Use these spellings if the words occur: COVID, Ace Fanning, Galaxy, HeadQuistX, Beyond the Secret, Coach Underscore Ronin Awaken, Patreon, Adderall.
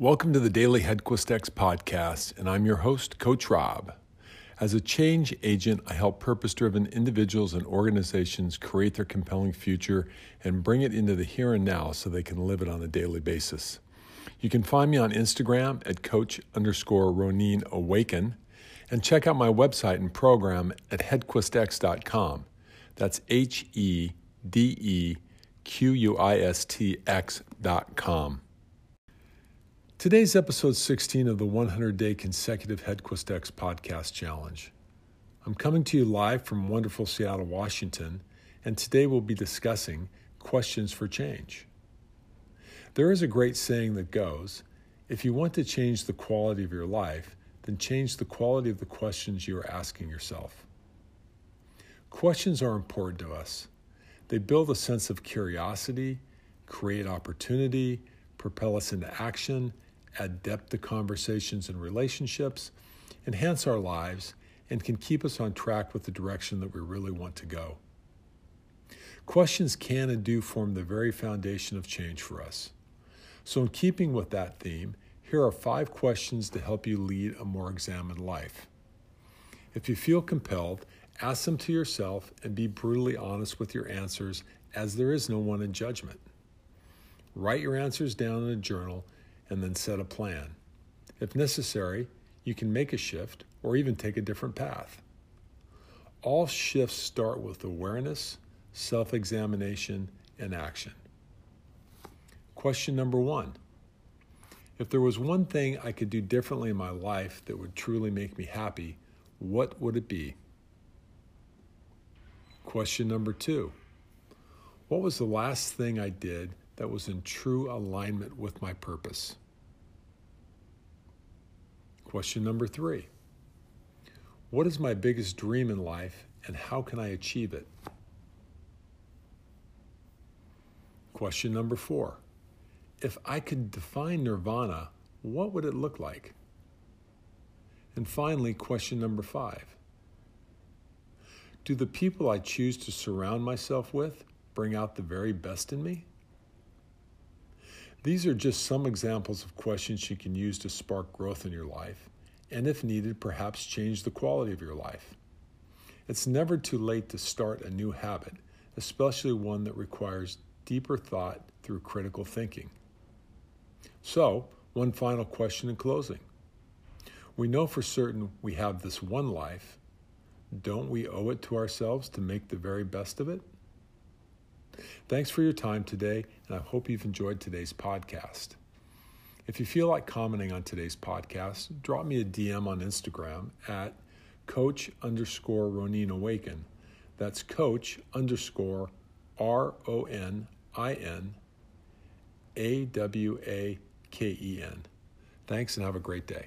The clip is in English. Welcome to the Daily HeadQuistX podcast, and I'm your host, Coach Rob. As a change agent, I help purpose-driven individuals and organizations create their compelling future and bring it into the here and now so they can live it on a daily basis. You can find me on Instagram at Coach Underscore Ronin Awaken, and check out my website and program at HeadQuistX.com. That's HedeQuistX.com. Today's episode 16 of the 100-Day Consecutive HeadQuistX Podcast Challenge. I'm coming to you live from wonderful Seattle, Washington, and today we'll be discussing questions for change. There is a great saying that goes, if you want to change the quality of your life, then change the quality of the questions you are asking yourself. Questions are important to us. They build a sense of curiosity, create opportunity, propel us into action, add depth to conversations and relationships, enhance our lives, and can keep us on track with the direction that we really want to go. Questions can and do form the very foundation of change for us. So in keeping with that theme, here are 5 questions to help you lead a more examined life. If you feel compelled, ask them to yourself and be brutally honest with your answers, as there is no one in judgment. Write your answers down in a journal and then set a plan. If necessary, you can make a shift or even take a different path. All shifts start with awareness, self-examination, and action. Question number 1. If there was one thing I could do differently in my life that would truly make me happy, what would it be? Question number 2. What was the last thing I did that was in true alignment with my purpose? Question number 3. What is my biggest dream in life and how can I achieve it? Question number 4. If I could define nirvana, what would it look like? And finally, question number 5. Do the people I choose to surround myself with bring out the very best in me? These are just some examples of questions you can use to spark growth in your life, and if needed, perhaps change the quality of your life. It's never too late to start a new habit, especially one that requires deeper thought through critical thinking. So, one final question in closing. We know for certain we have this one life. Don't we owe it to ourselves to make the very best of it? Thanks for your time today, and I hope you've enjoyed today's podcast. If you feel like commenting on today's podcast, drop me a DM on Instagram at Coach Underscore Ronin Awaken. That's Coach Underscore RONIN AWAKEN. Thanks, and have a great day.